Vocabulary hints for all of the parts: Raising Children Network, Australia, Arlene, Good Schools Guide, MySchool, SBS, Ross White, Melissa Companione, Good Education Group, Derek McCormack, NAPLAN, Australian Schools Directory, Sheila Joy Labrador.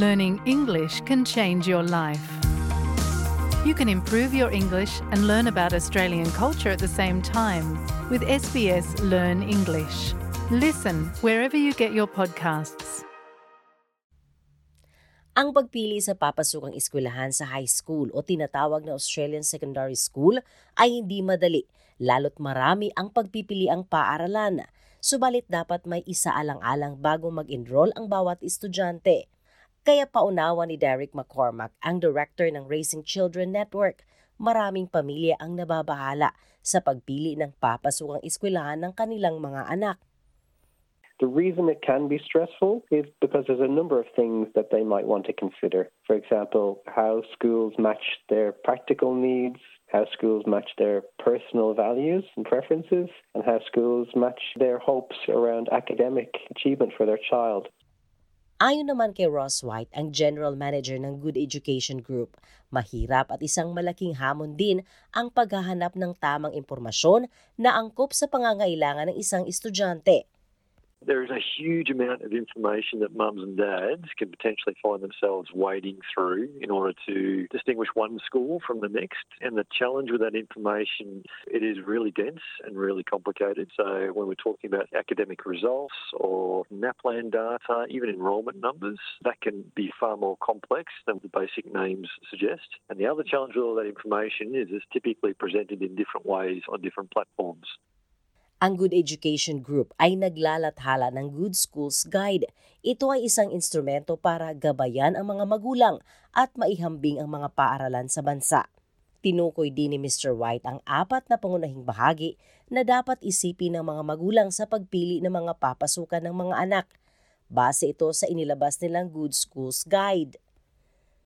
Learning English can change your life. You can improve your English and learn about Australian culture at the same time with SBS Learn English. Listen wherever you get your podcasts. Ang pagpili sa papasukang eskwelahan sa high school o tinatawag na Australian Secondary School ay hindi madali, lalo't marami ang pagpipiliang paaralan. Subalit dapat may isaalang-alang bago mag-enroll ang bawat estudyante. Kaya paunawa ni Derek McCormack, ang director ng Raising Children Network, maraming pamilya ang nababahala sa pagpili ng papasukang eskwelahan ng kanilang mga anak. The reason it can be stressful is because there's a number of things that they might want to consider. For example, how schools match their practical needs, how schools match their personal values and preferences, and how schools match their hopes around academic achievement for their child. Ayon naman kay Ross White, ang general manager ng Good Education Group, mahirap at isang malaking hamon din ang paghahanap ng tamang impormasyon na angkop sa pangangailangan ng isang estudyante. There is a huge amount of information that mums and dads can potentially find themselves wading through in order to distinguish one school from the next. And the challenge with that information, it is really dense and really complicated. So when we're talking about academic results or NAPLAN data, even enrolment numbers, that can be far more complex than the basic names suggest. And the other challenge with all that information is it's typically presented in different ways on different platforms. Ang Good Education Group ay naglalathala ng Good Schools Guide. Ito ay isang instrumento para gabayan ang mga magulang at maihambing ang mga paaralan sa bansa. Tinukoy din ni Mr. White ang 4 na pangunahing bahagi na dapat isipin ng mga magulang sa pagpili ng mga papasukan ng mga anak. Base ito sa inilabas nilang Good Schools Guide.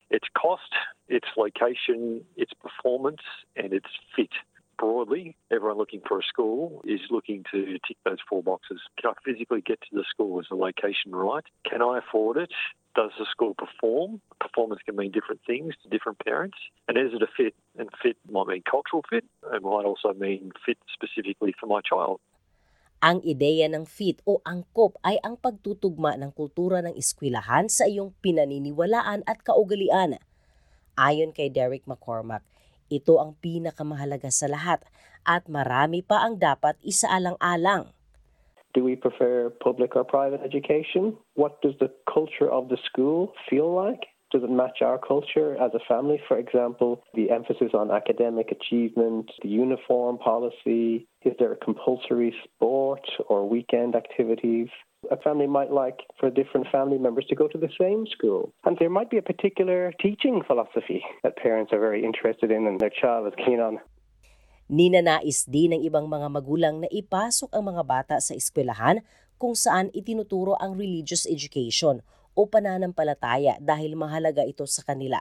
It's cost, its location, its performance, and its fit. Broadly, everyone looking for a school is looking to tick those 4 boxes. Can I physically get to the school? Is the location right? Can I afford it? Does the school perform? Performance can mean different things to different parents. And is it a fit? And fit might mean cultural fit. It might also mean fit specifically for my child. Ang ideya ng fit o angkop ay ang pagtutugma ng kultura ng eskwelahan sa iyong pinaniniwalaan at kaugalian. Ayon kay Derek McCormack, ito ang pinakamahalaga sa lahat at marami pa ang dapat isaalang-alang. Do we prefer public or private education? What does the culture of the school feel like? Does it match our culture as a family? For example, the emphasis on academic achievement, the uniform policy, is there a compulsory sport or weekend activities? A family might like for different family members to go to the same school. And there might be a particular teaching philosophy that parents are very interested in and their child is keen on. Ninanais din ng ibang mga magulang na ipasok ang mga bata sa eskwelahan kung saan itinuturo ang religious education o pananampalataya dahil mahalaga ito sa kanila.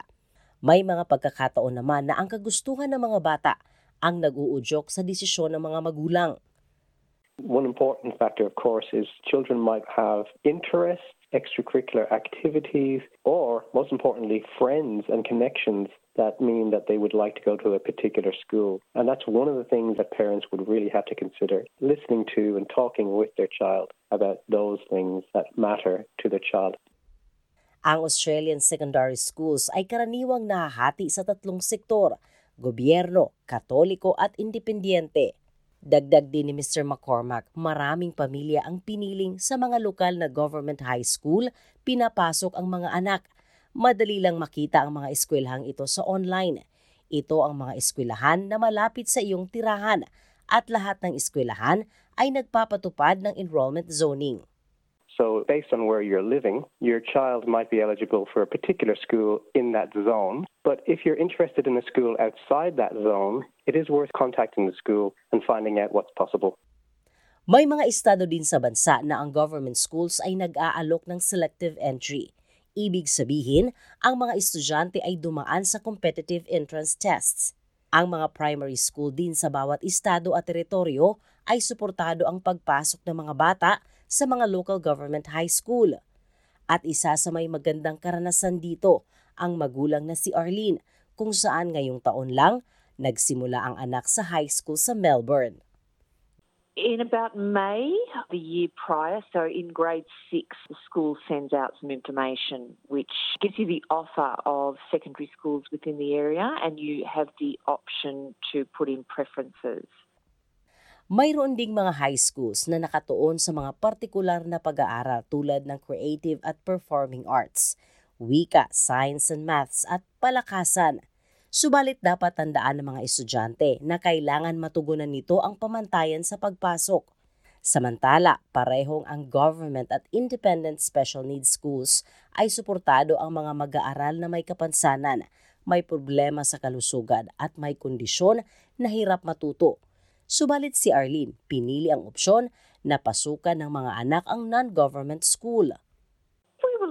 May mga pagkakataon naman na ang kagustuhan ng mga bata ang nag-uudyok sa desisyon ng mga magulang. One important factor, of course, is children might have interests, extracurricular activities, or, most importantly, friends and connections that mean that they would like to go to a particular school. And that's one of the things that parents would really have to consider, listening to and talking with their child about those things that matter to their child. Ang Australian secondary schools ay karaniwang nahahati sa 3 sektor, gobyerno, katoliko at independiente. Dagdag din ni Mr. McCormack, maraming pamilya ang piniling sa mga lokal na government high school pinapasok ang mga anak. Madali lang makita ang mga eskwelahang ito sa online. Ito ang mga eskwelahan na malapit sa iyong tirahan at lahat ng eskwelahan ay nagpapatupad ng enrollment zoning. So based on where you're living, your child might be eligible for a particular school in that zone. But if you're interested in a school outside that zone, it is worth contacting the school and finding out what's possible. May mga estado din sa bansa na ang government schools ay nag-aalok ng selective entry. Ibig sabihin, ang mga estudyante ay dumaan sa competitive entrance tests. Ang mga primary school din sa bawat estado at teritoryo ay suportado ang pagpasok ng mga bata sa mga local government high school. At isa sa may magandang karanasan dito, ang magulang na si Arlene, kung saan ngayong taon lang nagsimula ang anak sa high school sa Melbourne. In about May the year prior, so in grade 6, the school sends out some information which gives you the offer of secondary schools within the area, and you have the option to put in preferences. Mayroon ding mga high schools na nakatuon sa mga partikular na pag-aaral tulad ng creative at performing arts, wika, science and maths at palakasan. Subalit dapat tandaan ng mga estudyante na kailangan matugunan nito ang pamantayan sa pagpasok. Samantala, parehong ang government at independent special needs schools ay suportado ang mga mag-aaral na may kapansanan, may problema sa kalusugan at may kondisyon na hirap matuto. Subalit si Arlene, pinili ang opsyon na pasukan ng mga anak ang non-government school.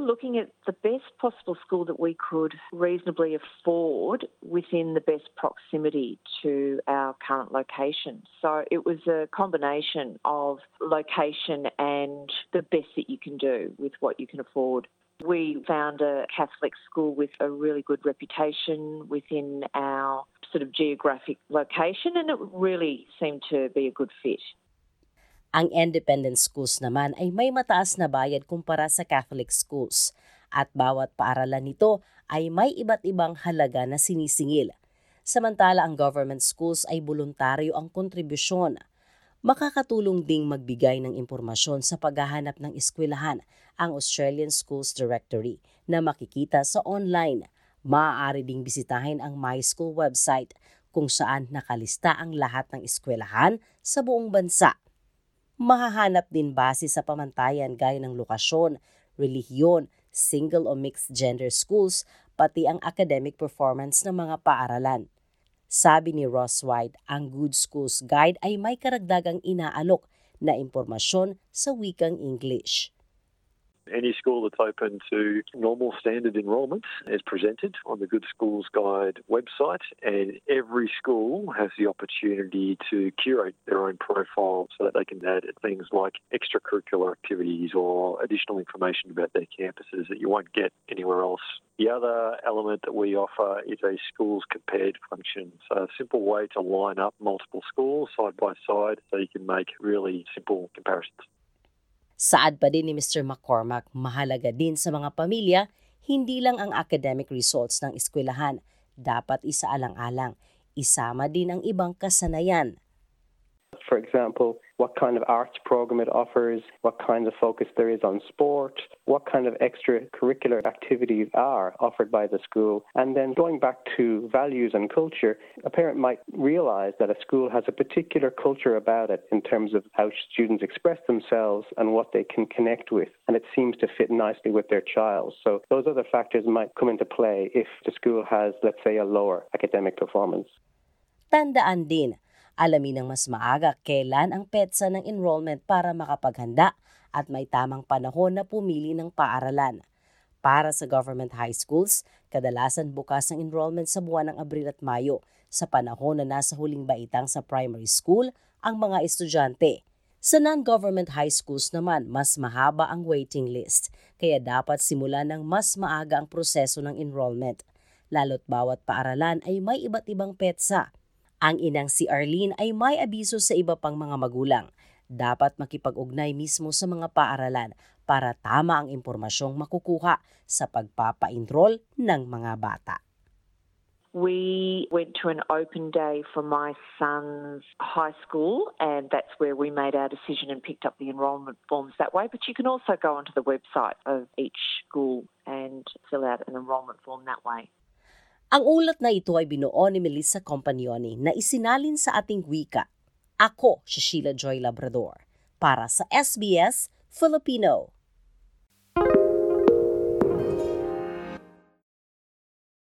Looking at the best possible school that we could reasonably afford within the best proximity to our current location. So it was a combination of location and the best that you can do with what you can afford. We found a Catholic school with a really good reputation within our sort of geographic location, and it really seemed to be a good fit. Ang independent schools naman ay may mataas na bayad kumpara sa Catholic schools, at bawat paaralan nito ay may iba't ibang halaga na sinisingil. Samantala ang government schools ay voluntaryo ang kontribusyon. Makakatulong ding magbigay ng impormasyon sa paghahanap ng eskwelahan ang Australian Schools Directory na makikita sa online. Maaari ding bisitahin ang MySchool website kung saan nakalista ang lahat ng eskwelahan sa buong bansa. Mahahanap din base sa pamantayan gaya ng lokasyon, relihiyon, single o mixed gender schools, pati ang academic performance ng mga paaralan. Sabi ni Ross White, ang Good Schools Guide ay may karagdagang inaalok na impormasyon sa wikang English. Any school that's open to normal standard enrolments is presented on the Good Schools Guide website, and every school has the opportunity to curate their own profile so that they can add things like extracurricular activities or additional information about their campuses that you won't get anywhere else. The other element that we offer is a schools compared function. So a simple way to line up multiple schools side by side so you can make really simple comparisons. Saad pa din ni Mr. McCormack, mahalaga din sa mga pamilya, hindi lang ang academic results ng eskwelahan. Dapat isaalang-alang. Isama din ang ibang kasanayan. For example, what kind of arts program it offers, what kind of focus there is on sport, what kind of extracurricular activities are offered by the school. And then going back to values and culture, a parent might realize that a school has a particular culture about it in terms of how students express themselves and what they can connect with. And it seems to fit nicely with their child. So those other factors might come into play if the school has, let's say, a lower academic performance. Tandaan din. Alamin ng mas maaga kailan ang petsa ng enrollment para makapaghanda at may tamang panahon na pumili ng paaralan. Para sa government high schools, kadalasan bukas ang enrollment sa buwan ng Abril at Mayo sa panahon na nasa huling baitang sa primary school ang mga estudyante. Sa non-government high schools naman, mas mahaba ang waiting list, kaya dapat simulan ng mas maaga ang proseso ng enrollment. Lalo't bawat paaralan ay may iba't ibang petsa. Ang inang si Arlene ay may abiso sa iba pang mga magulang. Dapat makipag-ugnay mismo sa mga paaralan para tama ang impormasyong makukuha sa pagpapa-enroll ng mga bata. We went to an open day for my son's high school, and that's where we made our decision and picked up the enrolment forms that way. But you can also go onto the website of each school and fill out an enrolment form that way. Ang ulat na ito ay binuo ni Melissa Companione na isinalin sa ating wika. Ako si Sheila Joy Labrador para sa SBS Filipino.